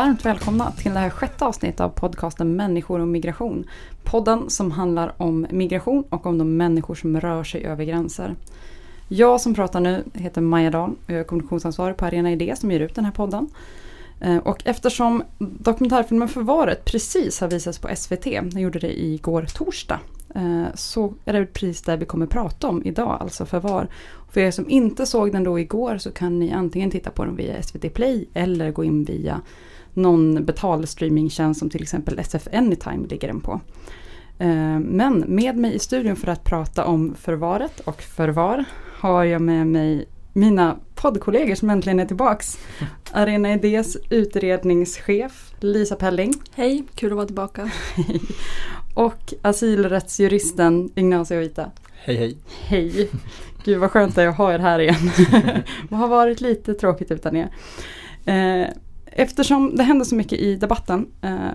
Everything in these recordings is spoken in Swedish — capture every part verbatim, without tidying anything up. Varmt välkomna till det här sjätte avsnittet av podcasten Människor och migration. Podden som handlar om migration och om de människor som rör sig över gränser. Jag som pratar nu heter Maja Dahl och jag är kommunikationsansvarig på Arena Idé som ger ut den här podden. Och eftersom dokumentärfilmen Förvaret precis har visats på S V T, jag gjorde det igår torsdag, så är det precis där vi kommer prata om idag, alltså förvar. För er som inte såg den då igår så kan ni antingen titta på den via S V T Play eller gå in via någon betalstreamingtjänst som till exempel S F Anytime ligger den på. Men med mig i studion för att prata om förvaret och förvar har jag med mig mina poddkollegor som äntligen är tillbaks. Arena Idés utredningschef Lisa Pelling. Hej, kul att vara tillbaka. Och asylrättsjuristen Ignacio Vita. Hej, hej. Hej. Gud vad skönt att jag har er här igen. Det har varit lite tråkigt utan er. Eftersom det händer så mycket i debatten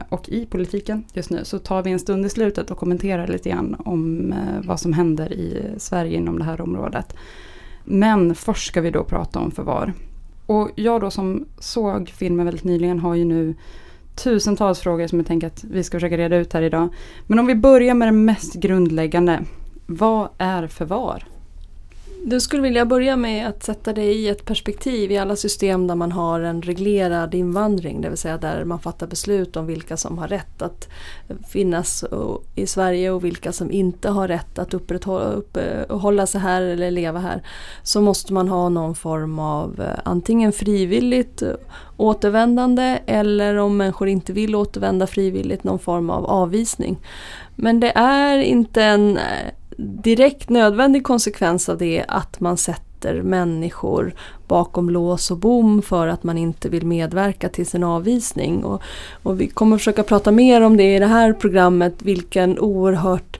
och i politiken just nu så tar vi en stund i slutet och kommenterar lite grann om vad som händer i Sverige inom det här området. Men först ska vi då prata om förvar. Och jag då som såg filmen väldigt nyligen har ju nu tusentals frågor som jag tänker att vi ska försöka reda ut här idag. Men om vi börjar med det mest grundläggande. Vad är förvar? Du skulle vilja börja med att sätta dig i ett perspektiv i alla system där man har en reglerad invandring. Det vill säga där man fattar beslut om vilka som har rätt att finnas i Sverige och vilka som inte har rätt att upprätthålla, uppehålla sig här eller leva här. Så måste man ha någon form av antingen frivilligt återvändande eller om människor inte vill återvända frivilligt någon form av avvisning. Men det är inte en direkt nödvändig konsekvens av det att man sätter människor bakom lås och bom för att man inte vill medverka till sin avvisning. Och, och vi kommer försöka prata mer om det i det här programmet, vilken oerhört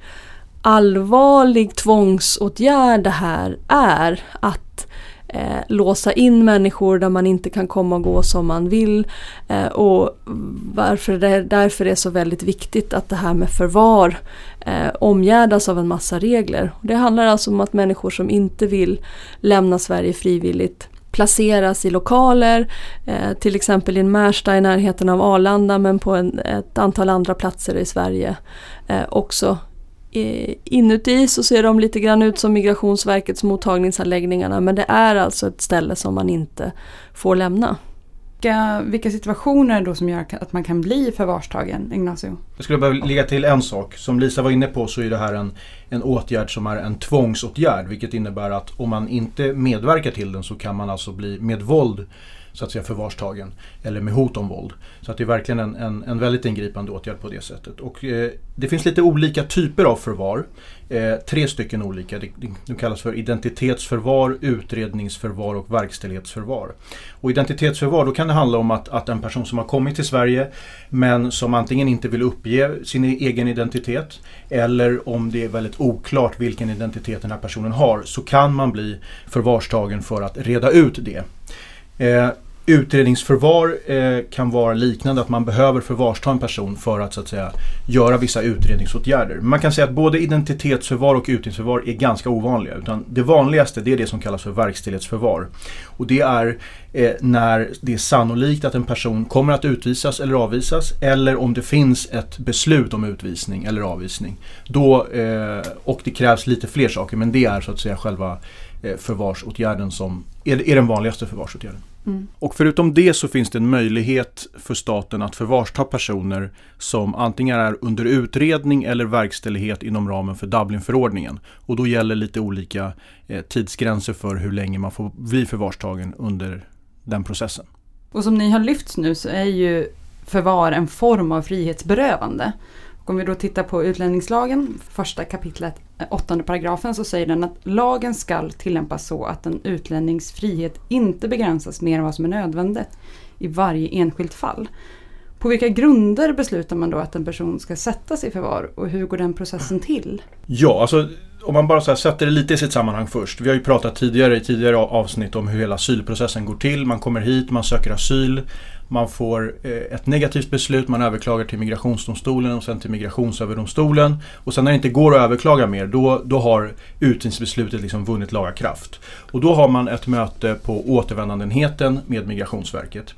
allvarlig tvångsåtgärd det här är att eh, låsa in människor där man inte kan komma och gå som man vill eh, och varför det, därför är det så väldigt viktigt att det här med förvar Eh, omgärdas av en massa regler. Det handlar alltså om att människor som inte vill lämna Sverige frivilligt placeras i lokaler, eh, till exempel i Märsta i närheten av Arlanda men på en, ett antal andra platser i Sverige eh, också. Inuti så ser de lite grann ut som Migrationsverkets mottagningsanläggningarna, men det är alltså ett ställe som man inte får lämna. Vilka situationer då som gör att man kan bli förvarstagen, Ignacio? Jag skulle behöva lägga till en sak. Som Lisa var inne på så är det här en, en åtgärd som är en tvångsåtgärd, vilket innebär att om man inte medverkar till den så kan man alltså bli med våld så att säga förvarstagen eller med hot om våld. Så att det är verkligen en, en, en väldigt ingripande åtgärd på det sättet. Och eh, det finns lite olika typer av förvar. Eh, tre stycken olika. Det, de kallas för identitetsförvar, utredningsförvar och verkställighetsförvar. Och identitetsförvar, då kan det handla om att, att en person som har kommit till Sverige men som antingen inte vill uppge sin egen identitet eller om det är väldigt oklart vilken identitet den här personen har så kan man bli förvarstagen för att reda ut det. Eh, Utredningsförvar eh, kan vara liknande att man behöver förvarsta en person för att, så att säga, göra vissa utredningsåtgärder. Man kan säga att både identitetsförvar och utredningsförvar är ganska ovanliga. Utan det vanligaste det är det som kallas för verkställighetsförvar. Och det är eh, när det är sannolikt att en person kommer att utvisas eller avvisas eller om det finns ett beslut om utvisning eller avvisning. Då, eh, och det krävs lite fler saker, men det är så att säga själva eh, förvarsåtgärden som är, är den vanligaste förvarsåtgärden. Mm. Och förutom det så finns det en möjlighet för staten att förvarsta personer som antingen är under utredning eller verkställighet inom ramen för Dublinförordningen. Och då gäller lite olika eh, tidsgränser för hur länge man får bli förvarstagen under den processen. Och som ni har lyft nu så är ju förvar en form av frihetsberövande. Och om vi då tittar på utlänningslagen, första kapitlet, åttonde paragrafen, så säger den att lagen ska tillämpas så att en utlännings frihet inte begränsas mer än vad som är nödvändigt i varje enskilt fall. På vilka grunder beslutar man då att en person ska sättas i förvar och hur går den processen till? Ja, alltså om man bara så här sätter det lite i sitt sammanhang först. Vi har ju pratat tidigare i tidigare avsnitt om hur hela asylprocessen går till. Man kommer hit, man söker asyl, man får ett negativt beslut, man överklagar till migrationsdomstolen och sen till migrationsöverdomstolen. Och sen när det inte går att överklaga mer, då, då har utvisningsbeslutet liksom vunnit laga kraft. Och då har man ett möte på återvändandenheten med Migrationsverket.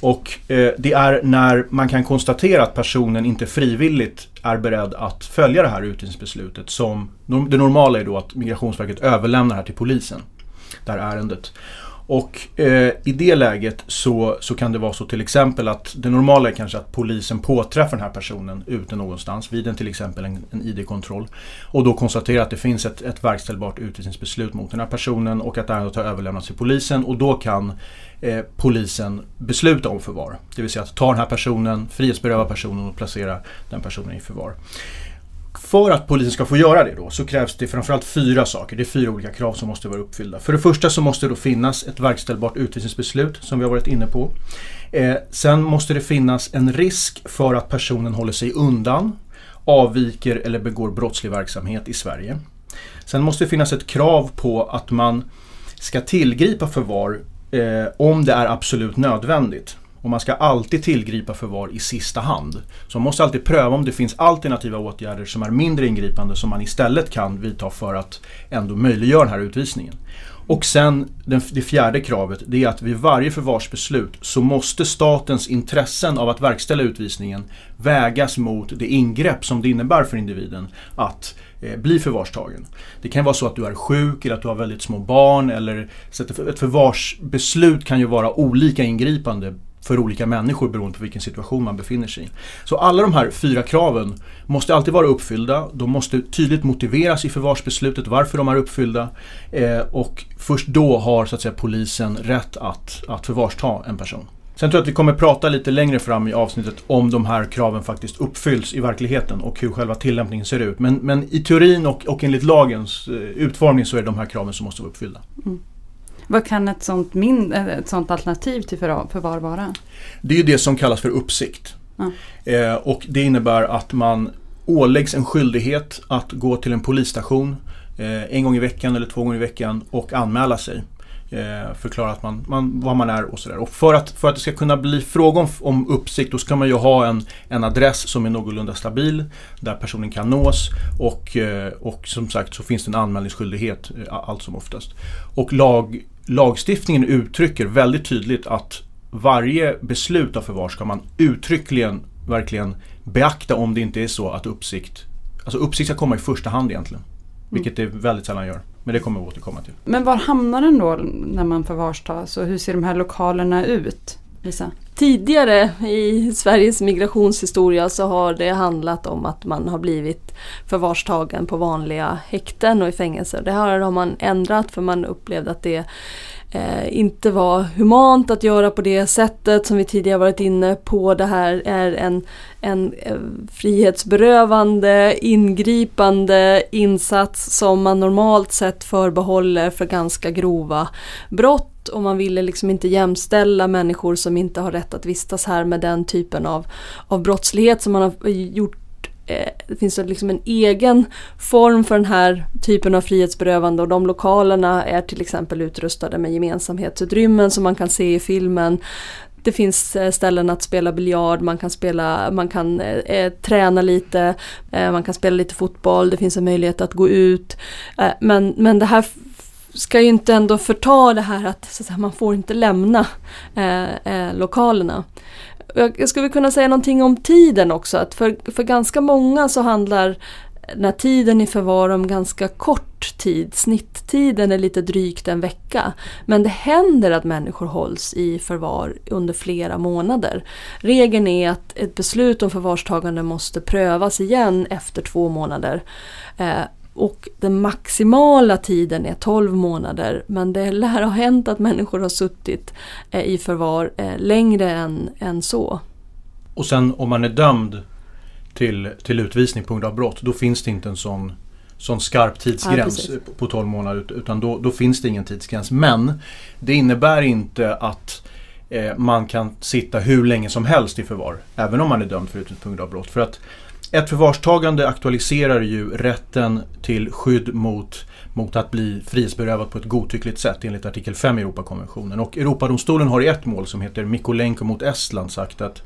Och eh, det är när man kan konstatera att personen inte frivilligt är beredd att följa det här utvisningsbeslutet som, det normala är då att Migrationsverket överlämnar det här till polisen, det här ärendet. Och eh, i det läget så, så kan det vara så till exempel att det normala är kanske att polisen påträffar den här personen ute någonstans vid en, till exempel en, en I D-kontroll och då konstaterar att det finns ett, ett verkställbart utvisningsbeslut mot den här personen och att ärendet har överlämnats till polisen och då kan eh, polisen besluta om förvar. Det vill säga att ta den här personen, frihetsberöva personen och placera den personen i förvar. För att polisen ska få göra det då så krävs det framförallt fyra saker. Det är fyra olika krav som måste vara uppfyllda. För det första så måste det då finnas ett verkställbart utvisningsbeslut som vi har varit inne på. Eh, sen måste det finnas en risk för att personen håller sig undan, avviker eller begår brottslig verksamhet i Sverige. Sen måste det finnas ett krav på att man ska tillgripa förvar eh, om det är absolut nödvändigt. Och man ska alltid tillgripa förvar i sista hand. Så man måste alltid pröva om det finns alternativa åtgärder som är mindre ingripande som man istället kan vidta för att ändå möjliggöra den här utvisningen. Och sen det fjärde kravet, det är att vid varje förvarsbeslut så måste statens intressen av att verkställa utvisningen vägas mot det ingrepp som det innebär för individen att bli förvarstagen. Det kan vara så att du är sjuk eller att du har väldigt små barn. Eller så ett förvarsbeslut kan ju vara olika ingripande för olika människor beroende på vilken situation man befinner sig i. Så alla de här fyra kraven måste alltid vara uppfyllda. De måste tydligt motiveras i förvarsbeslutet varför de är uppfyllda. Eh, och först då har så att säga, polisen rätt att, att förvarsta en person. Sen tror jag att vi kommer prata lite längre fram i avsnittet om de här kraven faktiskt uppfylls i verkligheten och hur själva tillämpningen ser ut. Men, men i teorin och, och enligt lagens utformning så är det de här kraven som måste vara uppfyllda. Mm. Vad kan ett sånt, min- ett sånt alternativ till förvar vara? Det är ju det som kallas för uppsikt. Ja. Eh, och det innebär att man åläggs en skyldighet att gå till en polisstation eh, en gång i veckan eller två gånger i veckan och anmäla sig. Eh, förklara att man, man, vad man är och sådär. Och för att, för att det ska kunna bli fråga om, om uppsikt då ska man ju ha en, en adress som är någorlunda stabil där personen kan nås och, eh, och som sagt så finns det en anmälningsskyldighet eh, allt som oftast. Och lag Lagstiftningen uttrycker väldigt tydligt att varje beslut av förvar ska man uttryckligen verkligen beakta om det inte är så att uppsikt, alltså uppsikt ska komma i första hand egentligen. Mm. Vilket det väldigt sällan gör, men det kommer vi återkomma till. Men var hamnar den då när man förvarstas och hur ser de här lokalerna ut, Lisa? Tidigare i Sveriges migrationshistoria så har det handlat om att man har blivit förvarstagen på vanliga häkten och i fängelser. Det här har man ändrat för man upplevde att det eh, inte var humant att göra på det sättet som vi tidigare varit inne på. Det här är en, en frihetsberövande, ingripande insats som man normalt sett förbehåller för ganska grova brott. Och man ville liksom inte jämställa människor som inte har rätt att vistas här med den typen av, av brottslighet som man har gjort. Eh, det finns liksom en egen form för den här typen av frihetsberövande och de lokalerna är till exempel utrustade med gemensamhetsutrymmen som man kan se i filmen. Det finns ställen att spela biljard, man kan, spela, man kan eh, träna lite, eh, man kan spela lite fotboll, det finns en möjlighet att gå ut. Eh, men, men det här ska ju inte ändå förta det här att, så att säga, man får inte lämna eh, eh, lokalerna. Jag skulle kunna säga någonting om tiden också. Att för, för ganska många så handlar när tiden i förvar om ganska kort tid. Snitttiden är lite drygt en vecka. Men det händer att människor hålls i förvar under flera månader. Regeln är att ett beslut om förvarstagande måste prövas igen efter två månader. Eh, Och den maximala tiden är tolv månader. Men det lär ha hänt att människor har suttit i förvar längre än, än så. Och sen om man är dömd till, till utvisning på grund av brott, då finns det inte en sån, sån skarp tidsgräns ja, på tolv månader. Utan då, då finns det ingen tidsgräns. Men det innebär inte att eh, man kan sitta hur länge som helst i förvar. Även om man är dömd för utvisning på grund av brott. För att Ett förvarstagande aktualiserar ju rätten till skydd mot, mot att bli frihetsberövad på ett godtyckligt sätt enligt artikel fem i Europakonventionen. Och Europadomstolen har i ett mål som heter Mikolenko mot Estland sagt att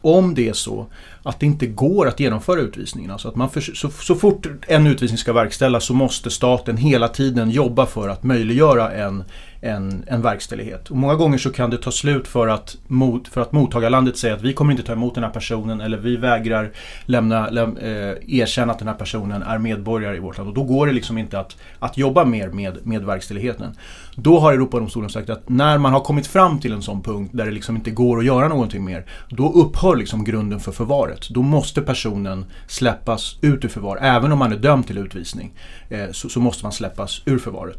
om det är så att det inte går att genomföra utvisningen, alltså att man för, så, så fort en utvisning ska verkställas så måste staten hela tiden jobba för att möjliggöra en, en, en verkställighet. Och många gånger så kan det ta slut för att, mot, för att mottagarlandet säger att vi kommer inte ta emot den här personen eller vi vägrar lämna, läm, eh, erkänna att den här personen är medborgare i vårt land. Och då går det liksom inte att, att jobba mer med, med verkställigheten. Då har Europadomstolen sagt att när man har kommit fram till en sån punkt där det liksom inte går att göra någonting mer, då upphör liksom grunden för förvaret. Då måste personen släppas ut ur förvar. Även om man är dömd till utvisning så, så måste man släppas ur förvaret.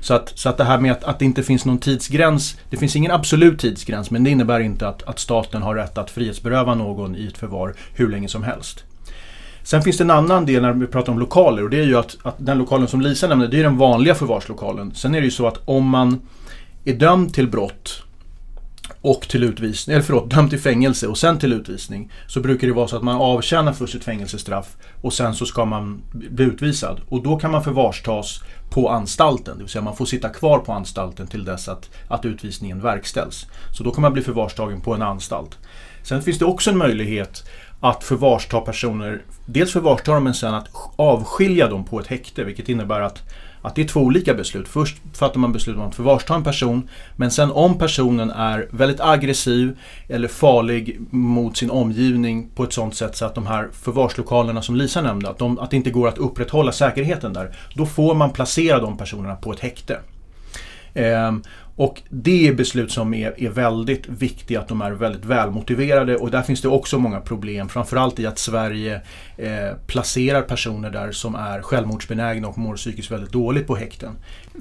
Så att, så att det här med att, att det inte finns någon tidsgräns, det finns ingen absolut tidsgräns, men det innebär inte att, att staten har rätt att frihetsberöva någon i ett förvar hur länge som helst. Sen finns det en annan del när vi pratar om lokaler, och det är ju att, att den lokalen som Lisa nämnde, det är den vanliga förvarslokalen. Sen är det ju så att om man är dömd till brott och till utvisning, eller förlåt, dömt till fängelse och sen till utvisning, så brukar det vara så att man avtjänar först ett fängelsestraff och sen så ska man bli utvisad. Och då kan man förvarstas på anstalten, det vill säga man får sitta kvar på anstalten till dess att, att utvisningen verkställs. Så då kan man bli förvarstagen på en anstalt. Sen finns det också en möjlighet att förvarsta personer, dels förvarsta dem men sen att avskilja dem på ett häkte, vilket innebär att Att det är två olika beslut. Först fattar man beslut om att förvarsta en person, men sen om personen är väldigt aggressiv eller farlig mot sin omgivning på ett sådant sätt så att de här förvarslokalerna som Lisa nämnde, att, de, att det inte går att upprätthålla säkerheten där, då får man placera de personerna på ett häkte. Ehm, och det är beslut som är, är väldigt viktiga, att de är väldigt välmotiverade, och där finns det också många problem, framförallt i att Sverige eh, placerar personer där som är självmordsbenägna och mår psykiskt väldigt dåligt på häkten.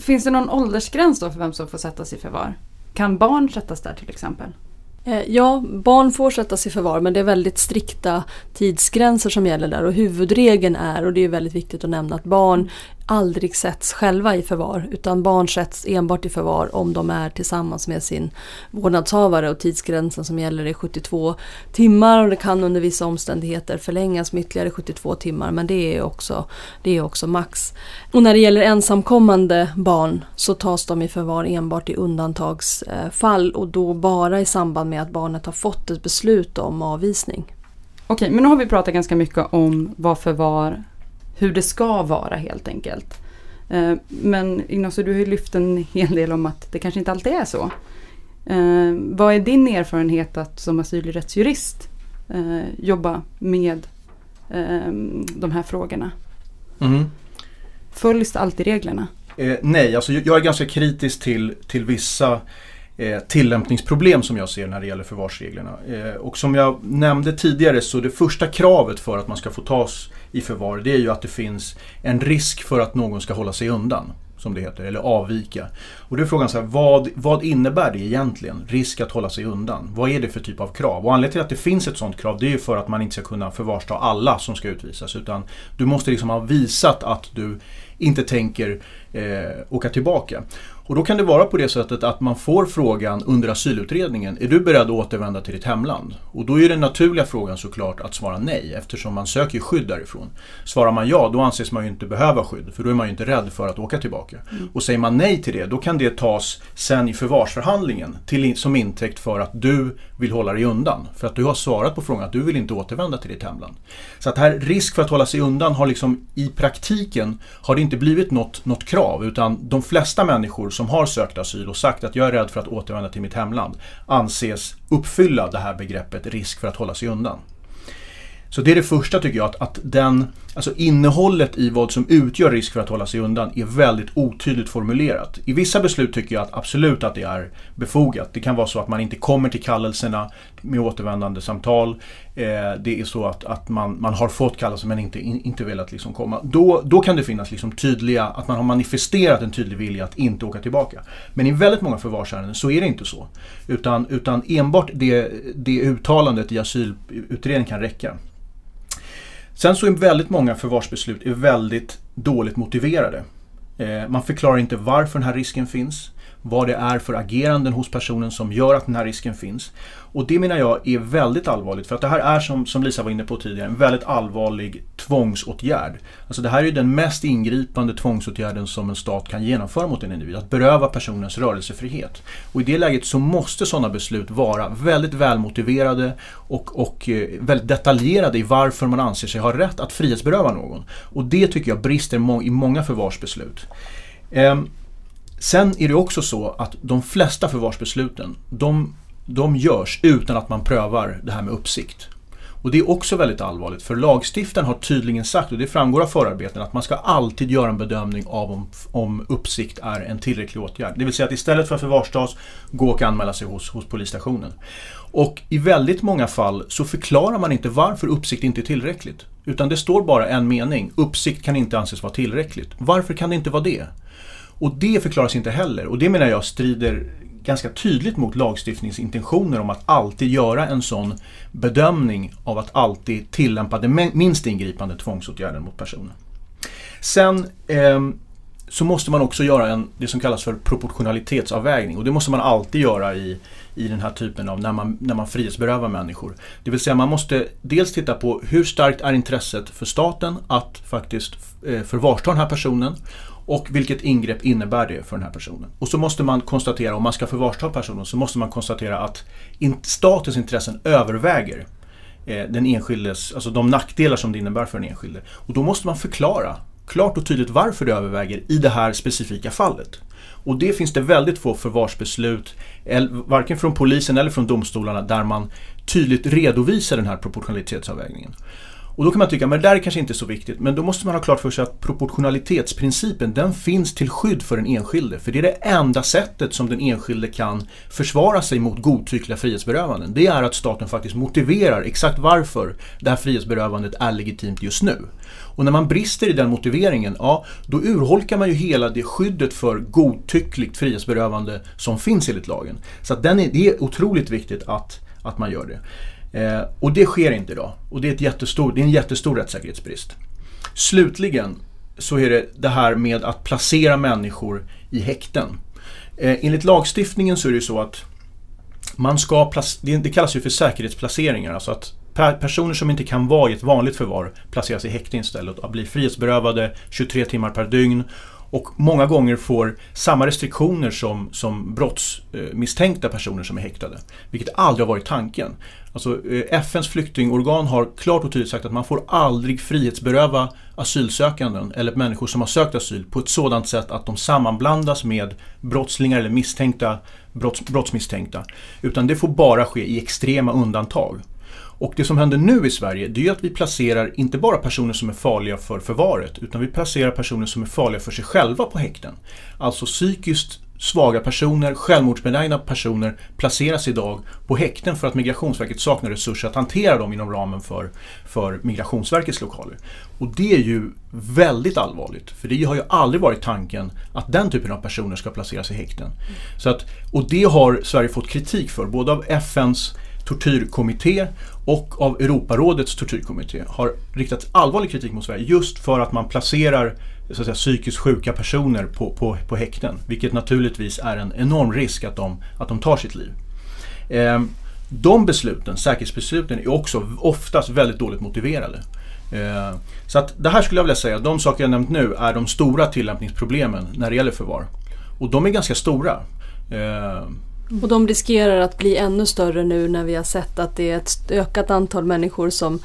Finns det någon åldersgräns då för vem som får sättas i förvar? Kan barn sättas där till exempel? Ja, barn får sättas i förvar, men det är väldigt strikta tidsgränser som gäller där, och huvudregeln är, och det är väldigt viktigt att nämna, att barn aldrig sätts själva i förvar, utan barn sätts enbart i förvar om de är tillsammans med sin vårdnadshavare, och tidsgränsen som gäller är sjuttiotvå timmar, och det kan under vissa omständigheter förlängas med ytterligare sjuttiotvå timmar, men det är också, det är också max. Och när det gäller ensamkommande barn så tas de i förvar enbart i undantagsfall, och då bara i samband med att barnet har fått ett beslut om avvisning. Okej, men nu har vi pratat ganska mycket om vad förvar, hur det ska vara helt enkelt. Men Ignacio, du har ju lyft en hel del om att det kanske inte alltid är så. Vad är din erfarenhet att som asylrättsjurist jobba med de här frågorna? Mm. Följs alltid reglerna? Eh, nej, alltså jag är ganska kritisk till, till vissa eh, tillämpningsproblem som jag ser när det gäller förvarsreglerna. Eh, och som jag nämnde tidigare, så det första kravet för att man ska få tas i förvar, det är ju att det finns en risk för att någon ska hålla sig undan, som det heter, eller avvika. Och då är frågan så här, vad, vad innebär det egentligen? Risk att hålla sig undan. Vad är det för typ av krav? Och anledningen till att det finns ett sådant krav, det är ju för att man inte ska kunna förvarsta alla som ska utvisas, utan du måste liksom ha visat att du inte tänker eh, åka tillbaka. Och då kan det vara på det sättet att man får frågan under asylutredningen, är du beredd att återvända till ditt hemland? Och då är den naturliga frågan såklart att svara nej, eftersom man söker skydd därifrån. Svarar man ja, då anses man ju inte behöva skydd, för då är man ju inte rädd för att åka tillbaka. Mm. Och säger man nej till det, då kan det tas sen i förvarsförhandlingen till, som intäkt för att du vill hålla dig undan. För att du har svarat på frågan att du vill inte återvända till ditt hemland. Så att här, risk för att hålla sig undan har liksom i praktiken har det inte blivit något, något krav, utan de flesta människor som har sökt asyl och sagt att jag är rädd för att återvända till mitt hemland anses uppfylla det här begreppet risk för att hålla sig undan. Så det är det första, tycker jag, att, att den, alltså innehållet i vad som utgör risk för att hålla sig undan är väldigt otydligt formulerat. I vissa beslut tycker jag att absolut att det är befogat. Det kan vara så att man inte kommer till kallelserna med återvändande samtal. Eh, det är så att, att man, man har fått kallelser men inte, in, inte velat liksom komma. Då, då kan det finnas liksom tydliga, att man har manifesterat en tydlig vilja att inte åka tillbaka. Men i väldigt många förvarsärenden så är det inte så. Utan, utan enbart det, det uttalandet i asylutredningen kan räcka. Sen så är väldigt många förvarsbeslut är väldigt dåligt motiverade. Eh, man förklarar inte varför den här risken finns. vad det är för ageranden hos personen som gör att den här risken finns. Och det menar jag är väldigt allvarligt, för att det här är, som, som Lisa var inne på tidigare, en väldigt allvarlig tvångsåtgärd. Alltså det här är den mest ingripande tvångsåtgärden som en stat kan genomföra mot en individ, att beröva personens rörelsefrihet. Och i det läget så måste sådana beslut vara väldigt välmotiverade och, och väldigt detaljerade i varför man anser sig ha rätt att frihetsberöva någon. Och det tycker jag brister må- i många förvarsbeslut. Ehm, sen är det också så att de flesta förvarsbesluten, de De görs utan att man prövar det här med uppsikt. Och det är också väldigt allvarligt, för lagstiftaren har tydligen sagt, och det framgår av förarbeten, att man ska alltid göra en bedömning av om, om uppsikt är en tillräcklig åtgärd. Det vill säga att istället för förvarstas, gå och anmäla sig hos, hos polisstationen. Och i väldigt många fall så förklarar man inte varför uppsikt inte är tillräckligt. Utan det står bara en mening, uppsikt kan inte anses vara tillräckligt. Varför kan det inte vara det? Och det förklaras inte heller, och det menar jag strider ganska tydligt mot lagstiftningsintentioner om att alltid göra en sån bedömning av att alltid tillämpa den minst ingripande tvångsåtgärden mot personen. Sen eh, så måste man också göra en, det som kallas för proportionalitetsavvägning, och det måste man alltid göra i, i den här typen av när man, när man frihetsberövar människor. Det vill säga man måste dels titta på hur starkt är intresset för staten att faktiskt eh, förvarsta den här personen, och vilket ingrepp innebär det för den här personen. Och så måste man konstatera, om man ska förvarsta personen, så måste man konstatera att statens intressen överväger den enskildes, alltså de nackdelar som det innebär för den enskilde. Och då måste man förklara klart och tydligt varför det överväger i det här specifika fallet. Och det finns det väldigt få förvarsbeslut, varken från polisen eller från domstolarna, där man tydligt redovisar den här proportionalitetsavvägningen. Och då kan man tycka, men det där är kanske inte så viktigt, men då måste man ha klart för sig att proportionalitetsprincipen, den finns till skydd för den enskilde, för det är det enda sättet som den enskilde kan försvara sig mot godtyckliga frihetsberövanden. Det är att staten faktiskt motiverar exakt varför det här frihetsberövandet är legitimt just nu. Och när man brister i den motiveringen, ja, då urholkar man ju hela det skyddet för godtyckligt frihetsberövande som finns enligt lagen. Så att den är, det är otroligt viktigt att, att man gör det. Eh, och det sker inte idag, och det är, ett jättestor, det är en jättestor rättssäkerhetsbrist. Slutligen så är det det här med att placera människor i häkten. Eh, enligt lagstiftningen så är det ju så att man ska, plac- det, det kallas ju för säkerhetsplaceringar, alltså att per- personer som inte kan vara i ett vanligt förvar placeras i häkten istället och blir frihetsberövade tjugotre timmar per dygn. Och många gånger får samma restriktioner som, som brottsmisstänkta personer som är häktade. Vilket aldrig har varit tanken. Alltså, F N:s flyktingorgan har klart och tydligt sagt att man får aldrig frihetsberöva asylsökanden eller människor som har sökt asyl på ett sådant sätt att de sammanblandas med brottslingar eller misstänkta, brotts, brottsmisstänkta. Utan det får bara ske i extrema undantag. Och det som händer nu i Sverige, det är att vi placerar inte bara personer som är farliga för förvaret, utan vi placerar personer som är farliga för sig själva på häkten. Alltså psykiskt svaga personer, självmordsbenägna personer placeras idag på häkten för att Migrationsverket saknar resurser att hantera dem inom ramen för, för Migrationsverkets lokaler. Och det är ju väldigt allvarligt, för det har ju aldrig varit tanken att den typen av personer ska placeras i häkten. Så att, och det har Sverige fått kritik för, både av F N:s tortyrkommitté och av Europarådets tortyrkommitté, har riktat allvarlig kritik mot Sverige just för att man placerar så att säga, psykiskt sjuka personer på, på, på häkten, vilket naturligtvis är en enorm risk att de, att de tar sitt liv. Eh, de besluten, säkerhetsbesluten, är också oftast väldigt dåligt motiverade. Eh, så att det här skulle jag vilja säga, de saker jag nämnt nu är de stora tillämpningsproblemen när det gäller förvar. Och de är ganska stora. Eh, Och de riskerar att bli ännu större nu när vi har sett att det är ett ökat antal människor som,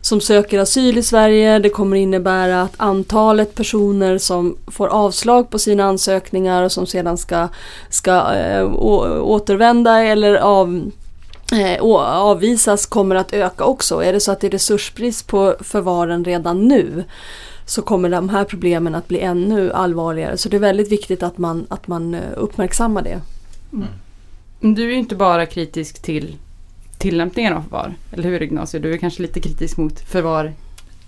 som söker asyl i Sverige. Det kommer innebära att antalet personer som får avslag på sina ansökningar och som sedan ska, ska äh, å, återvända eller av, äh, avvisas kommer att öka också. Är det så att det är resursbrist på förvaren redan nu, så kommer de här problemen att bli ännu allvarligare. Så det är väldigt viktigt att man, att man uppmärksammar det. Mm. Du är ju inte bara kritisk till tillämpningen av förvar, eller hur Ignacio? Du är kanske lite kritisk mot förvar.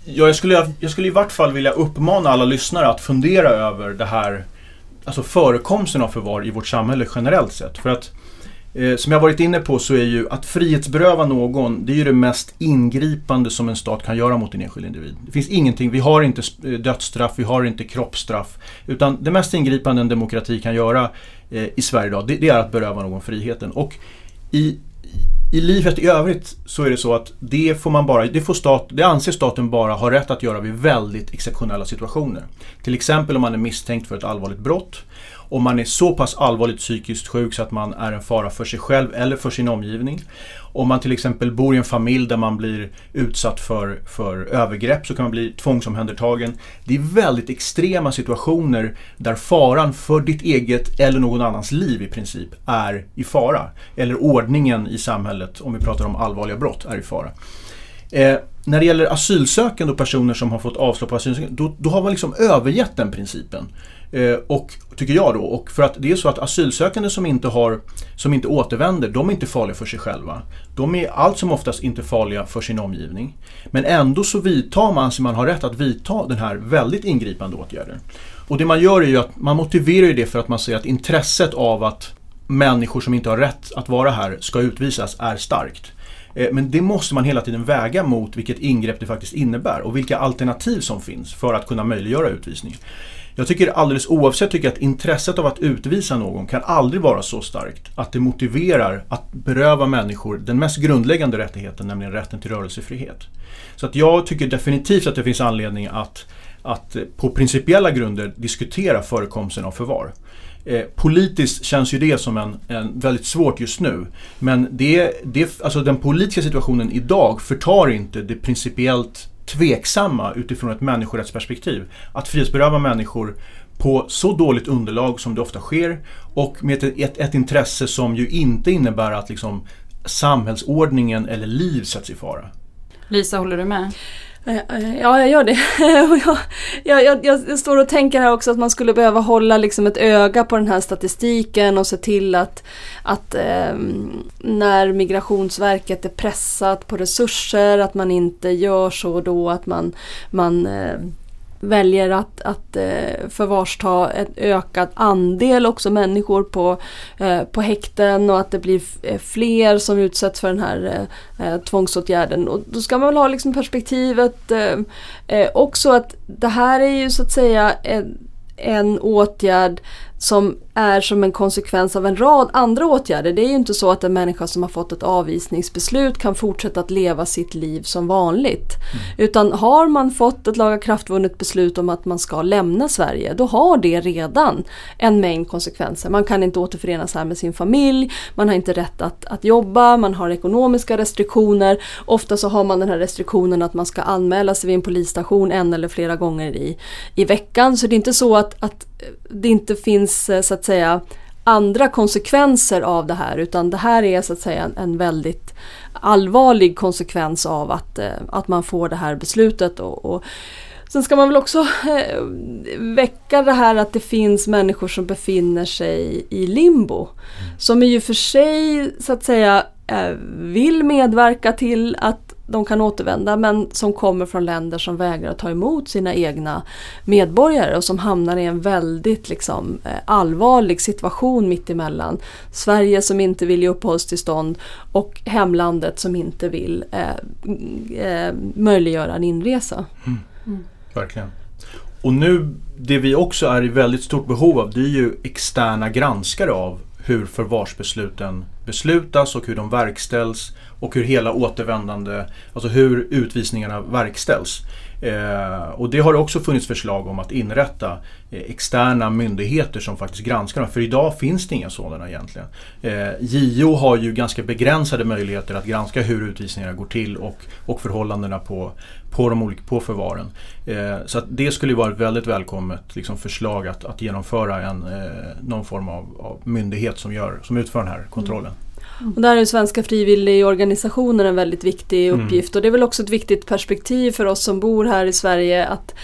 Ja, jag skulle, jag skulle i vart fall vilja uppmana alla lyssnare att fundera över det här, alltså förekomsten av förvar i vårt samhälle generellt sett. För att Eh, som jag varit inne på så är ju att frihetsberöva någon, det är ju det mest ingripande som en stat kan göra mot en enskild individ. Det finns ingenting, vi har inte dödsstraff, vi har inte kroppsstraff, utan det mest ingripande en demokrati kan göra eh, i Sverige idag, det, det är att beröva någon friheten. Och i I livet i övrigt så är det så att det får man bara, det får stat, det anser staten bara ha rätt att göra vid väldigt exceptionella situationer. Till exempel om man är misstänkt för ett allvarligt brott, om man är så pass allvarligt psykiskt sjuk så att man är en fara för sig själv eller för sin omgivning. Om man till exempel bor i en familj där man blir utsatt för, för övergrepp, så kan man bli tvångsomhändertagen. Det är väldigt extrema situationer där faran för ditt eget eller någon annans liv i princip är i fara. Eller ordningen i samhället, om vi pratar om allvarliga brott, är i fara. Eh, när det gäller asylsökande och personer som har fått avslag på asylsökande, då, då har man liksom övergett den principen. Och tycker jag då, och för att det är så att asylsökande som inte har, som inte återvänder, de är inte farliga för sig själva. De är allt som oftast inte farliga för sin omgivning. Men ändå så vidtar man, så man har rätt att vidta den här väldigt ingripande åtgärden. Och det man gör är ju att man motiverar ju det för att man ser att intresset av att människor som inte har rätt att vara här ska utvisas är starkt. Men det måste man hela tiden väga mot vilket ingrepp det faktiskt innebär och vilka alternativ som finns för att kunna möjliggöra utvisning. Jag tycker alldeles oavsett tycker jag att intresset av att utvisa någon kan aldrig vara så starkt att det motiverar att beröva människor den mest grundläggande rättigheten, nämligen rätten till rörelsefrihet. Så att jag tycker definitivt att det finns anledning att, att på principiella grunder diskutera förekomsten av förvar. Eh, politiskt känns ju det som en, en väldigt svårt just nu, men det, det, alltså den politiska situationen idag förtar inte det principiellt tveksamma utifrån ett människorättsperspektiv. Att frihetsberöva människor på så dåligt underlag som det ofta sker och med ett, ett, ett intresse som ju inte innebär att liksom samhällsordningen eller liv sätts i fara. Lisa, håller du med? Ja, jag gör det. Jag, jag, jag står och tänker här också att man skulle behöva hålla liksom ett öga på den här statistiken och se till att, att eh, när Migrationsverket är pressat på resurser, att man inte gör så då att man, man eh, väljer att, att förvarsta en ökad andel också människor på, på häkten och att det blir fler som utsätts för den här tvångsåtgärden. Och då ska man väl ha liksom perspektivet också att det här är ju så att säga en, en åtgärd som är som en konsekvens av en rad andra åtgärder. Det är ju inte så att en människa som har fått ett avvisningsbeslut kan fortsätta att leva sitt liv som vanligt. Mm. Utan har man fått ett lagakraftvunnet beslut om att man ska lämna Sverige, då har det redan en mängd konsekvenser. Man kan inte återförenas här med sin familj, man har inte rätt att, att jobba, man har ekonomiska restriktioner. Ofta så har man den här restriktionen att man ska anmäla sig vid en polisstation en eller flera gånger i, i veckan. Så det är inte så att, att det inte finns så att säga andra konsekvenser av det här, utan det här är så att säga en, en väldigt allvarlig konsekvens av att, att man får det här beslutet och, och sen ska man väl också väcka det här att det finns människor som befinner sig i limbo, som ju för sig så att säga vill medverka till att de kan återvända, men som kommer från länder som vägrar ta emot sina egna medborgare och som hamnar i en väldigt liksom, allvarlig situation mitt emellan. Sverige som inte vill ge uppehållstillstånd och hemlandet som inte vill eh, eh, möjliggöra en inresa. Mm. Mm. Verkligen. Och nu, det vi också är i väldigt stort behov av, det är ju externa granskare av hur förvarsbesluten beslutas och hur de verkställs och hur hela återvändande, alltså hur utvisningarna verkställs. Eh, och det har också funnits förslag om att inrätta eh, externa myndigheter som faktiskt granskar dem, för idag finns det inga sådana egentligen. Eh, J O har ju ganska begränsade möjligheter att granska hur utvisningarna går till och, och förhållandena på, på, de olika, på förvaren. Eh, så att det skulle vara ett väldigt välkommet liksom, förslag att, att genomföra en, eh, någon form av, av myndighet som, gör, som utför den här kontrollen. Mm. Och där är svenska frivilligorganisationer en väldigt viktig uppgift. Mm. Och det är väl också ett viktigt perspektiv för oss som bor här i Sverige, att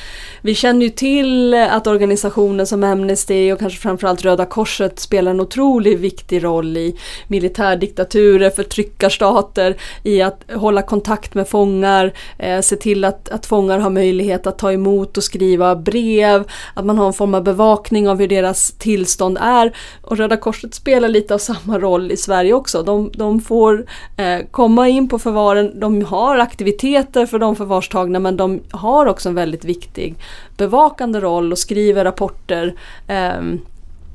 vi känner ju till att organisationer som Amnesty och kanske framförallt Röda Korset spelar en otroligt viktig roll i militärdiktaturer, förtryckarstater, i att hålla kontakt med fångar, eh, se till att, att fångar har möjlighet att ta emot och skriva brev, att man har en form av bevakning av hur deras tillstånd är. Och Röda Korset spelar lite av samma roll i Sverige också. De, de får eh, komma in på förvaren, de har aktiviteter för de förvarstagna, men de har också en väldigt viktig bevakande roll och skriver rapporter eh,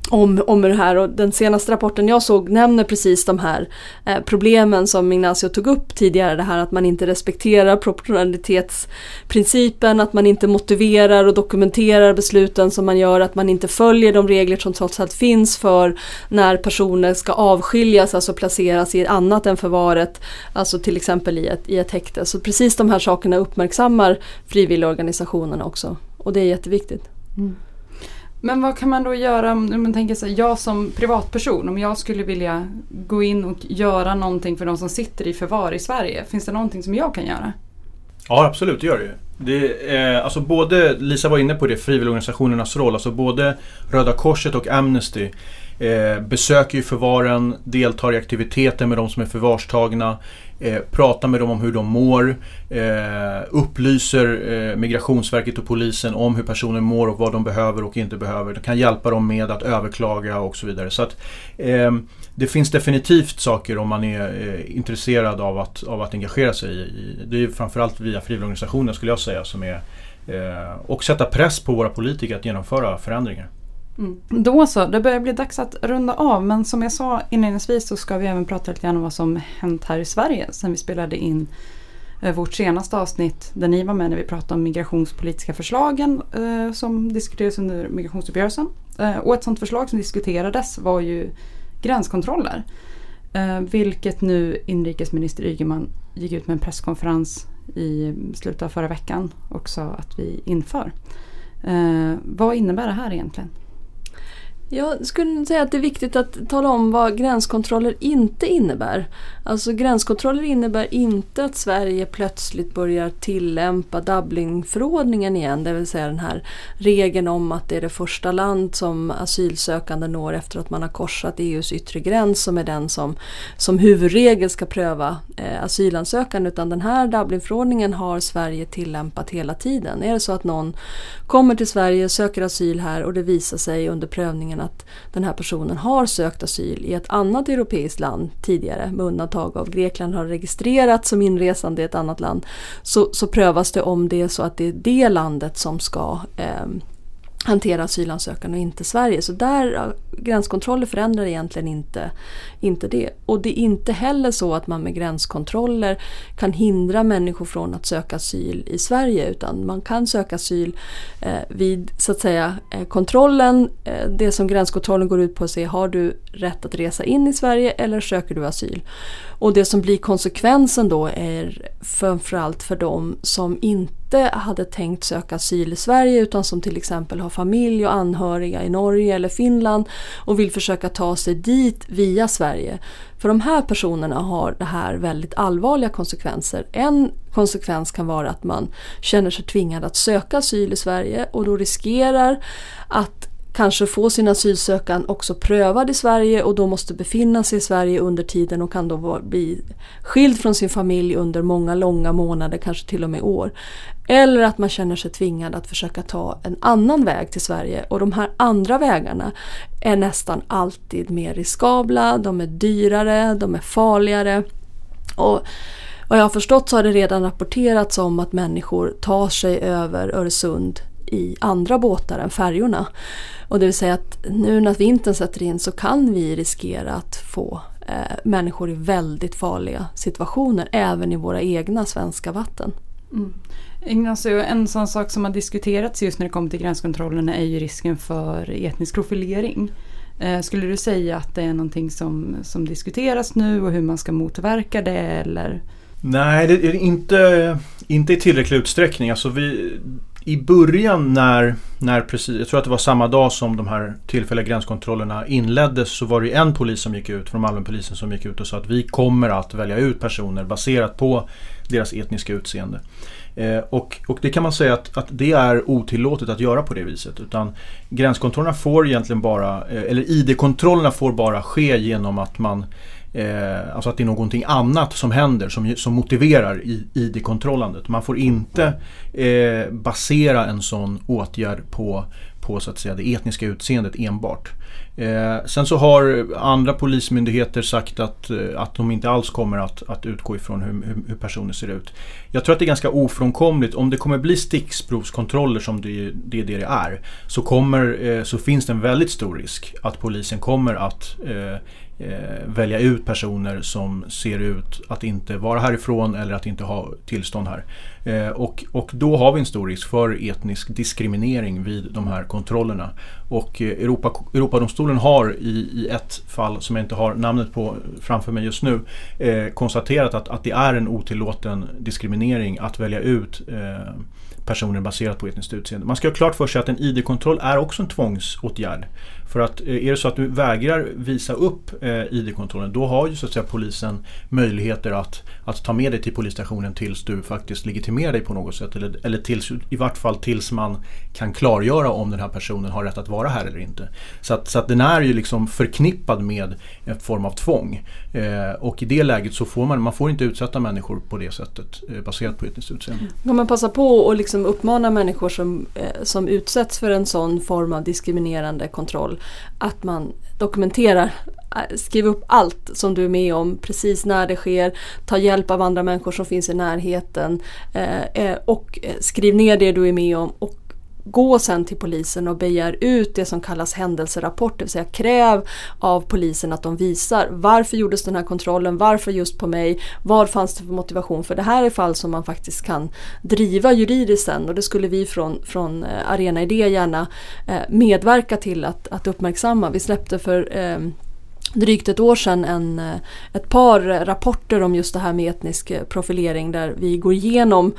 om, om det här. Och den senaste rapporten jag såg nämner precis de här eh, problemen som Ignacio tog upp tidigare, det här att man inte respekterar proportionalitetsprincipen, att man inte motiverar och dokumenterar besluten som man gör, att man inte följer de regler som trots allt finns för när personer ska avskiljas, alltså placeras i annat än förvaret, alltså till exempel i ett, i ett häkte. Så precis de här sakerna uppmärksammar frivilligorganisationerna också, och det är jätteviktigt. Mm. Men vad kan man då göra om man tänker sig, jag som privatperson, om jag skulle vilja gå in och göra någonting för de som sitter i förvar i Sverige, finns det någonting som jag kan göra? Ja, absolut, det gör det ju. Det är, alltså både, Lisa var inne på det, frivilligorganisationernas roll, alltså både Röda Korset och Amnesty eh, besöker ju förvaren, deltar i aktiviteter med de som är förvarstagna, eh, pratar med dem om hur de mår, eh, upplyser eh, Migrationsverket och polisen om hur personer mår och vad de behöver och inte behöver. De kan hjälpa dem med att överklaga och så vidare. Så att, eh, det finns definitivt saker om man är eh, intresserad av att, av att engagera sig i, i. Det är ju framförallt via frivilligorganisationer, skulle jag säga, som är, eh, och sätta press på våra politiker att genomföra förändringar. Mm. Då så, det börjar bli dags att runda av, men som jag sa inledningsvis så ska vi även prata lite grann om vad som hänt här i Sverige sen vi spelade in eh, vårt senaste avsnitt där ni var med när vi pratade om migrationspolitiska förslagen eh, som diskuterades under migrationsuppgörelsen. Eh, och ett sådant förslag som diskuterades var ju gränskontroller, eh, vilket nu inrikesminister Ygeman gick ut med en presskonferens i slutet av förra veckan och sa att vi inför. Eh, vad innebär det här egentligen? Jag skulle säga att det är viktigt att tala om vad gränskontroller inte innebär. Alltså gränskontroller innebär inte att Sverige plötsligt börjar tillämpa Dublinförordningen igen. Det vill säga den här regeln om att det är det första land som asylsökande når efter att man har korsat E U:s yttre gräns som är den som, som huvudregel ska pröva eh, asylansökan. Utan den här Dublinförordningen har Sverige tillämpat hela tiden. Är det så att någon kommer till Sverige, söker asyl här och det visar sig under prövningen att den här personen har sökt asyl i ett annat europeiskt land tidigare, med undantag av Grekland har registrerats som inresande i ett annat land, så, så prövas det om det är så att det är det landet som ska eh, hantera asylansökan och inte Sverige. Så där gränskontroller förändrar egentligen inte, inte det. Och det är inte heller så att man med gränskontroller kan hindra människor från att söka asyl i Sverige, utan man kan söka asyl eh, vid så att säga eh, kontrollen. Eh, det som gränskontrollen går ut på att se, har du rätt att resa in i Sverige eller söker du asyl? Och det som blir konsekvensen då är framförallt för dem som inte hade tänkt söka asyl i Sverige utan som till exempel har familj och anhöriga i Norge eller Finland och vill försöka ta sig dit via Sverige. För de här personerna har det här väldigt allvarliga konsekvenser. En konsekvens kan vara att man känner sig tvingad att söka asyl i Sverige och då riskerar att kanske få sin asylsökan också prövad i Sverige och då måste befinna sig i Sverige under tiden och kan då bli skild från sin familj under många långa månader, kanske till och med år. Eller att man känner sig tvingad att försöka ta en annan väg till Sverige, och de här andra vägarna är nästan alltid mer riskabla, de är dyrare, de är farligare. Och vad jag har förstått så har det redan rapporterats om att människor tar sig över Öresund i andra båtar än färjorna. Och det vill säga att nu när vintern sätter in så kan vi riskera att få eh, människor i väldigt farliga situationer även i våra egna svenska vatten. Mm. Ignacio, en sån sak som har diskuterats just när det kommer till gränskontrollerna är ju risken för etnisk profilering. Eh, skulle du säga att det är någonting som, som diskuteras nu och hur man ska motverka det eller? Nej, det är inte, inte i tillräcklig utsträckning. Alltså vi, I början när, när precis, jag tror att det var samma dag som de här tillfälliga gränskontrollerna inleddes, så var det en polis som gick ut, från Malmöpolisen, som gick ut och sa att vi kommer att välja ut personer baserat på deras etniska utseende. Eh, och, och det kan man säga att, att det är otillåtet att göra på det viset, utan gränskontrollerna får egentligen bara, eh, eller I D-kontrollerna får bara ske genom att man eh, alltså att det är någonting annat som händer som, som motiverar I D-kontrollandet. Man får inte eh, basera en sån åtgärd på, på så att säga det etniska utseendet enbart. Eh, sen så har andra polismyndigheter sagt att, att de inte alls kommer att, att utgå ifrån hur, hur personer ser ut. Jag tror att det är ganska ofrånkomligt. Om det kommer bli stickprovskontroller, som det, det är det det är, så, kommer, eh, så finns det en väldigt stor risk att polisen kommer att eh, eh, välja ut personer som ser ut att inte vara härifrån eller att inte ha tillstånd här. Eh, och, och då har vi en stor risk för etnisk diskriminering vid de här kontrollerna. Och Europa, Europadomstolen har i, i ett fall som jag inte har namnet på framför mig just nu eh, konstaterat att, att det är en otillåten diskriminering att välja ut eh, personer baserat på etniskt utseende. Man ska ha klart för sig att en I D-kontroll är också en tvångsåtgärd. För att eh, är det så att du vägrar visa upp eh, I D-kontrollen, då har ju så att säga polisen möjligheter att, att ta med dig till polisstationen tills du faktiskt legitimerar dig på något sätt. Eller, eller tills, i vart fall tills man kan klargöra om den här personen har rätt att vara här eller inte. Så att, så att den är ju liksom förknippad med en form av tvång. Eh, och i det läget så får man, man får inte utsätta människor på det sättet eh, baserat på etniskt utseende. Kan man passa på och liksom uppmana människor som, eh, som utsätts för en sån form av diskriminerande kontroll att man dokumenterar, skriv upp allt som du är med om, precis när det sker, ta hjälp av andra människor som finns i närheten eh, och skriv ner det du är med om och gå sen till polisen och begär ut det som kallas händelserapport, det vill säga kräv av polisen att de visar varför gjordes den här kontrollen, varför just på mig, vad fanns det för motivation, för det här är fall som man faktiskt kan driva juridiskt sen, och det skulle vi från, från Arena Idé gärna medverka till att, att uppmärksamma. Vi släppte för eh, drygt ett år sedan en, ett par rapporter om just det här med etnisk profilering där vi går igenom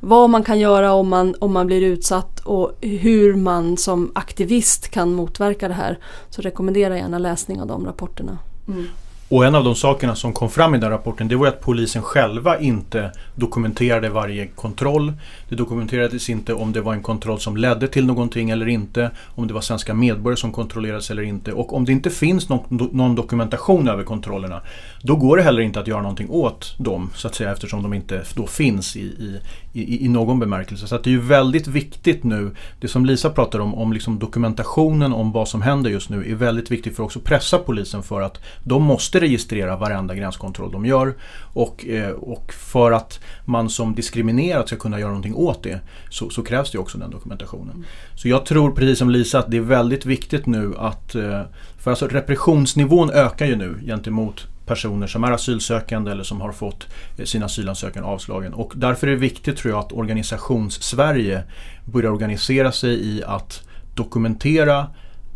vad man kan göra om man, om man blir utsatt och hur man som aktivist kan motverka det här. Så rekommenderar jag gärna läsning av de rapporterna. Mm. Och en av de sakerna som kom fram i den rapporten, det var att polisen själva inte dokumenterade varje kontroll. Det dokumenterades inte om det var en kontroll som ledde till någonting eller inte, om det var svenska medborgare som kontrollerades eller inte. Och om det inte finns någon, någon dokumentation över kontrollerna, då går det heller inte att göra någonting åt dem, så att säga, eftersom de inte då finns i, i, i, i någon bemärkelse. Så att det är ju väldigt viktigt nu, det som Lisa pratar om, om liksom dokumentationen om vad som händer just nu är väldigt viktigt för också pressa polisen för att de måste registrera varenda gränskontroll de gör, och, och för att man som diskriminerad ska kunna göra någonting åt det, så, så krävs det också den dokumentationen. Mm. Så jag tror precis som Lisa att det är väldigt viktigt nu att, för alltså repressionsnivån ökar ju nu gentemot personer som är asylsökande eller som har fått sina asylansökan avslagen, och därför är det viktigt, tror jag, att organisations-Sverige börjar organisera sig i att dokumentera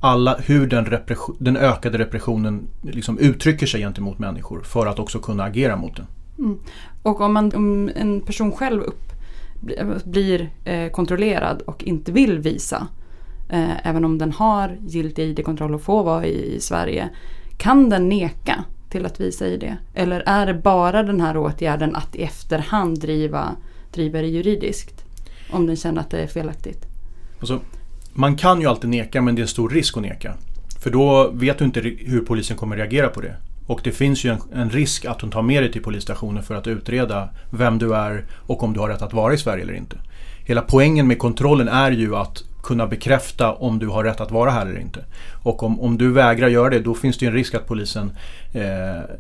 alla, hur den, repression, den ökade repressionen liksom uttrycker sig gentemot människor för att också kunna agera mot den. Mm. Och om, man, om en person själv upp, blir eh, kontrollerad och inte vill visa, eh, även om den har giltig I D-kontroll och får vara i, i Sverige, kan den neka till att visa I D? Eller är det bara den här åtgärden att i efterhand driva, driva det juridiskt om den känner att det är felaktigt? Alltså, man kan ju alltid neka, men det är en stor risk att neka. För då vet du inte hur polisen kommer reagera på det. Och det finns ju en, en risk att de tar med dig till polisstationen för att utreda vem du är och om du har rätt att vara i Sverige eller inte. Hela poängen med kontrollen är ju att kunna bekräfta om du har rätt att vara här eller inte. Och om, om du vägrar göra det, då finns det en risk att polisen eh,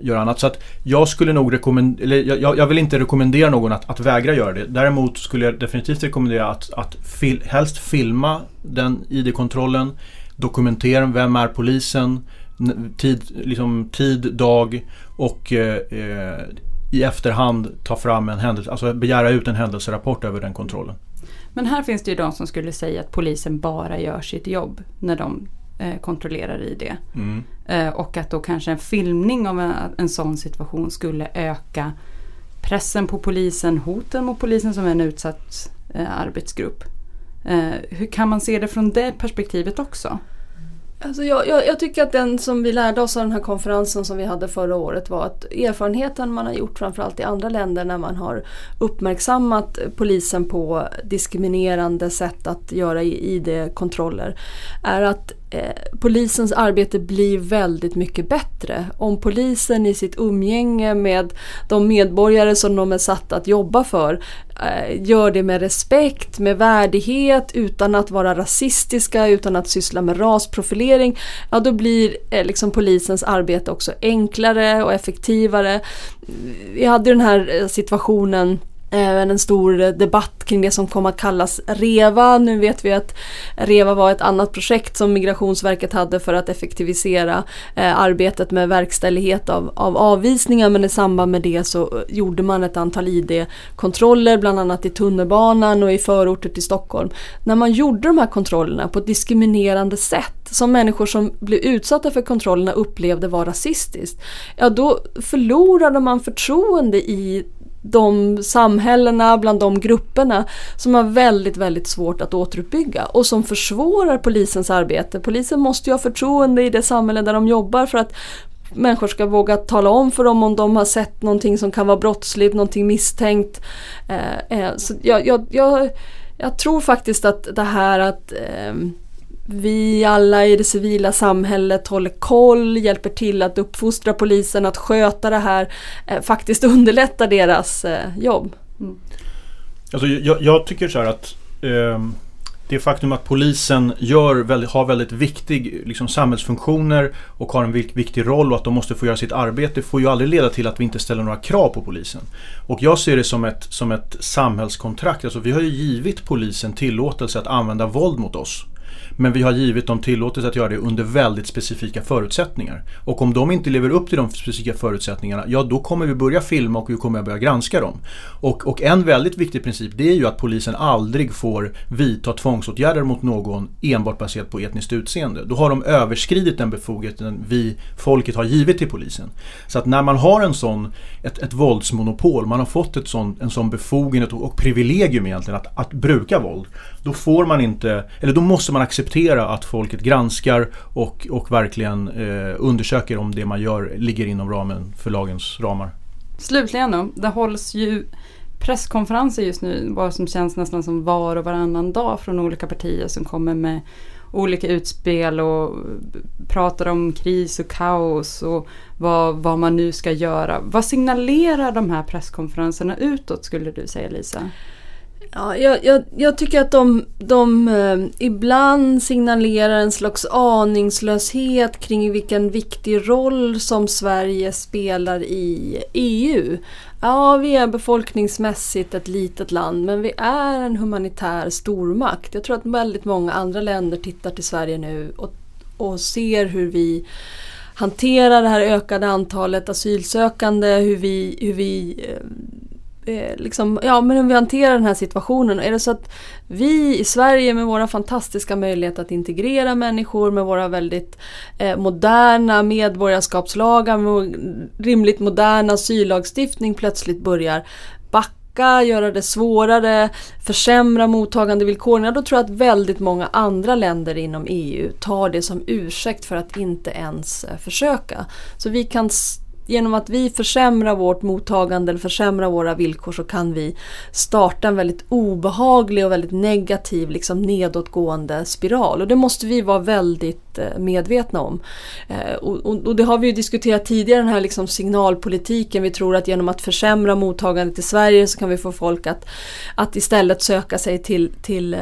gör annat. Så att jag skulle nog rekommendera, eller jag, jag vill inte rekommendera någon att, att vägra göra det. Däremot skulle jag definitivt rekommendera att, att fil, helst filma den I D-kontrollen, dokumentera vem är polisen, tid, liksom tid, dag och eh, i efterhand ta fram en händelse, alltså begära ut en händelserapport över den kontrollen. Men här finns det ju de som skulle säga att polisen bara gör sitt jobb när de eh, kontrollerar I D. Mm. Eh, och att då kanske en filmning av en, en sån situation skulle öka pressen på polisen, hoten mot polisen som en utsatt eh, arbetsgrupp. Eh, hur kan man se det från det perspektivet också? Alltså jag, jag, jag tycker att den som vi lärde oss av den här konferensen som vi hade förra året var att erfarenheten man har gjort framförallt i andra länder när man har uppmärksammat polisen på diskriminerande sätt att göra I D-kontroller är att eh, polisens arbete blir väldigt mycket bättre. Om polisen i sitt umgänge med de medborgare som de är satt att jobba för gör det med respekt, med värdighet, utan att vara rasistiska, utan att syssla med rasprofilering, ja då blir eh, liksom polisens arbete också enklare och effektivare. Vi hade den här situationen, även en stor debatt kring det som kommer att kallas REVA. Nu vet vi att REVA var ett annat projekt som Migrationsverket hade för att effektivisera eh, arbetet med verkställighet av, av avvisningar. Men i samband med det så gjorde man ett antal I D-kontroller, bland annat i tunnelbanan och i förorter till Stockholm. När man gjorde de här kontrollerna på ett diskriminerande sätt som människor som blev utsatta för kontrollerna upplevde var rasistiskt, ja då förlorade man förtroende i de samhällena, bland de grupperna som har väldigt, väldigt svårt att återuppbygga och som försvårar polisens arbete. Polisen måste ju ha förtroende i det samhälle där de jobbar för att människor ska våga tala om för dem om de har sett någonting som kan vara brottsligt, någonting misstänkt. Så jag, jag, jag, jag tror faktiskt att det här att vi alla i det civila samhället håller koll, hjälper till att uppfostra polisen, att sköta det här, eh, faktiskt underlätta deras eh, jobb. Mm. Alltså, jag, jag tycker så här att eh, det faktum att polisen gör väldigt, har väldigt viktig liksom, samhällsfunktioner och har en viktig roll och att de måste få göra sitt arbete får ju aldrig leda till att vi inte ställer några krav på polisen. Och jag ser det som ett, som ett samhällskontrakt. Alltså, vi har ju givit polisen tillåtelse att använda våld mot oss. Men vi har givit dem tillåtelse att göra det under väldigt specifika förutsättningar. Och om de inte lever upp till de specifika förutsättningarna, ja då kommer vi börja filma och vi kommer börja granska dem. Och, och en väldigt viktig princip det är ju att polisen aldrig får vidta tvångsåtgärder mot någon enbart baserat på etniskt utseende. Då har de överskridit den befogenheten vi, folket har givit till polisen. Så att när man har en sån, ett, ett våldsmonopol, man har fått ett sån, en sån befogenhet och, och privilegium egentligen att, att bruka våld, då får man inte, eller då måste man acceptera att folket granskar och, och verkligen eh, undersöker om det man gör ligger inom ramen för lagens ramar. Slutligen då, det hålls ju presskonferenser just nu, vad som känns nästan som var och varannan dag från olika partier som kommer med olika utspel och pratar om kris och kaos och vad, vad man nu ska göra. Vad signalerar de här presskonferenserna utåt skulle du säga, Lisa? Ja, jag, jag, jag tycker att de, de eh, ibland signalerar en slags aningslöshet kring vilken viktig roll som Sverige spelar i E U. Ja, vi är befolkningsmässigt ett litet land, men vi är en humanitär stormakt. Jag tror att väldigt många andra länder tittar till Sverige nu och, och ser hur vi hanterar det här ökade antalet asylsökande, hur vi... Hur vi eh, Liksom, ja, men om vi hanterar den här situationen, är det så att vi i Sverige med våra fantastiska möjligheter att integrera människor med våra väldigt eh, moderna medborgarskapslagar, med rimligt moderna asyllagstiftning plötsligt börjar backa, göra det svårare, försämra mottagandevillkoren, ja, då tror jag att väldigt många andra länder inom E U tar det som ursäkt för att inte ens försöka. Så vi kan Genom att vi försämrar vårt mottagande eller försämrar våra villkor så kan vi starta en väldigt obehaglig och väldigt negativ liksom nedåtgående spiral. Och det måste vi vara väldigt medvetna om. Och, och, och det har vi ju diskuterat tidigare, den här liksom signalpolitiken. Vi tror att genom att försämra mottagandet i Sverige så kan vi få folk att, att istället söka sig till, till,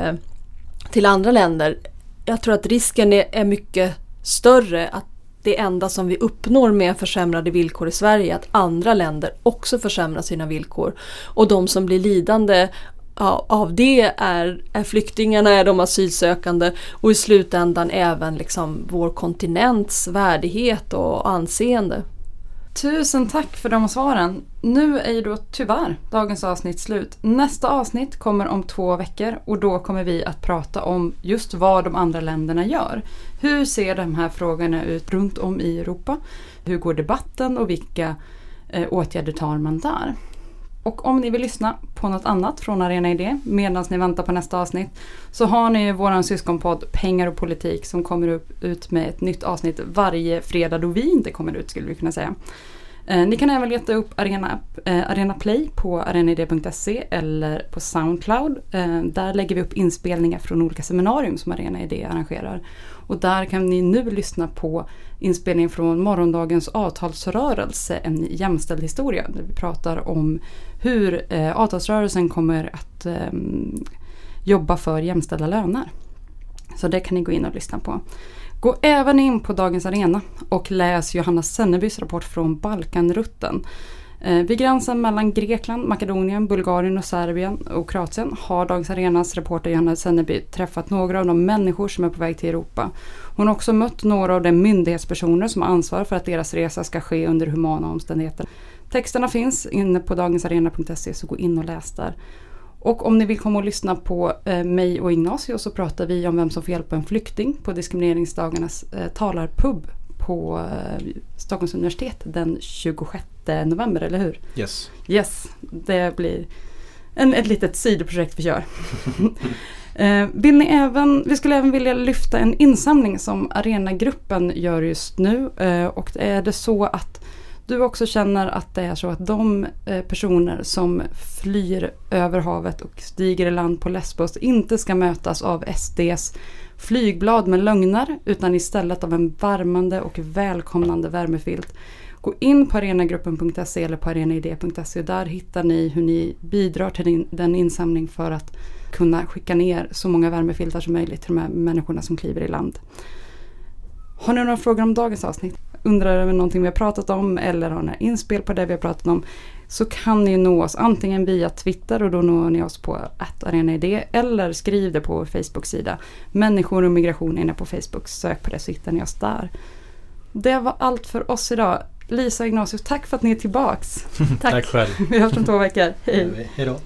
till andra länder. Jag tror att risken är, är mycket större att det enda som vi uppnår med försämrade villkor i Sverige är att andra länder också försämrar sina villkor. Och de som blir lidande av det är, är flyktingarna, är de asylsökande och i slutändan även liksom vår kontinents värdighet och anseende. Tusen tack för de svaren. Nu är ju då tyvärr dagens avsnitt slut. Nästa avsnitt kommer om två veckor och då kommer vi att prata om just vad de andra länderna gör. Hur ser de här frågorna ut runt om i Europa? Hur går debatten och vilka eh, åtgärder tar man där? Och om ni vill lyssna på något annat från Arena Idé medan ni väntar på nästa avsnitt, så har ni vår syskonpodd Pengar och politik som kommer upp, ut med ett nytt avsnitt varje fredag då vi inte kommer ut, skulle vi kunna säga. Eh, ni kan även leta upp Arena, eh, Arena Play på arena i d punkt se eller på Soundcloud. Eh, där lägger vi upp inspelningar från olika seminarium som Arena Idé arrangerar. Och där kan ni nu lyssna på inspelningen från morgondagens avtalsrörelse, en jämställd historia, där vi pratar om hur eh, avtalsrörelsen kommer att eh, jobba för jämställda löner. Så det kan ni gå in och lyssna på. Gå även in på Dagens Arena och läs Johanna Sennebys rapport från Balkanrutten. Vid gränsen mellan Grekland, Makedonien, Bulgarien och Serbien och Kroatien har Dagens Arenas reporter Johanna Senneby träffat några av de människor som är på väg till Europa. Hon har också mött några av de myndighetspersoner som har ansvar för att deras resa ska ske under humana omständigheter. Texterna finns inne på dagens arena punkt se, så gå in och läs där. Och om ni vill komma och lyssna på eh, mig och Ignacio, så pratar vi om vem som får hjälpa en flykting på diskrimineringsdagarnas eh, talarpub på eh, Stockholms universitet den tjugosjätte november, eller hur? Yes. Yes, det blir en, ett litet sidoprojekt vi gör. eh, vill ni även, vi skulle även vilja lyfta en insamling som Arenagruppen gör just nu. Eh, och är det så att du också känner att det är så att de personer som flyr över havet och stiger i land på Lesbos inte ska mötas av S D:s flygblad med lögner, utan istället av en värmande och välkomnande värmefilt. Gå in på arenagruppen punkt se eller på arena i d punkt se. Där hittar ni hur ni bidrar till den insamling för att kunna skicka ner så många värmefiltar som möjligt till de här människorna som kliver i land. Har ni några frågor om dagens avsnitt? Undrar över någonting vi har pratat om eller har några inspel på det vi har pratat om, så kan ni nå oss antingen via Twitter, och då når ni oss på at arenaid, eller skriv det på vår Facebook-sida. Människor och migration inne på Facebook, sök på det så hittar ni oss där. Det var allt för oss idag. Lisa och Ignacio, tack för att ni är tillbaks. Tack. Tack själv. Vi hörs om två veckor. Hej. Hej då.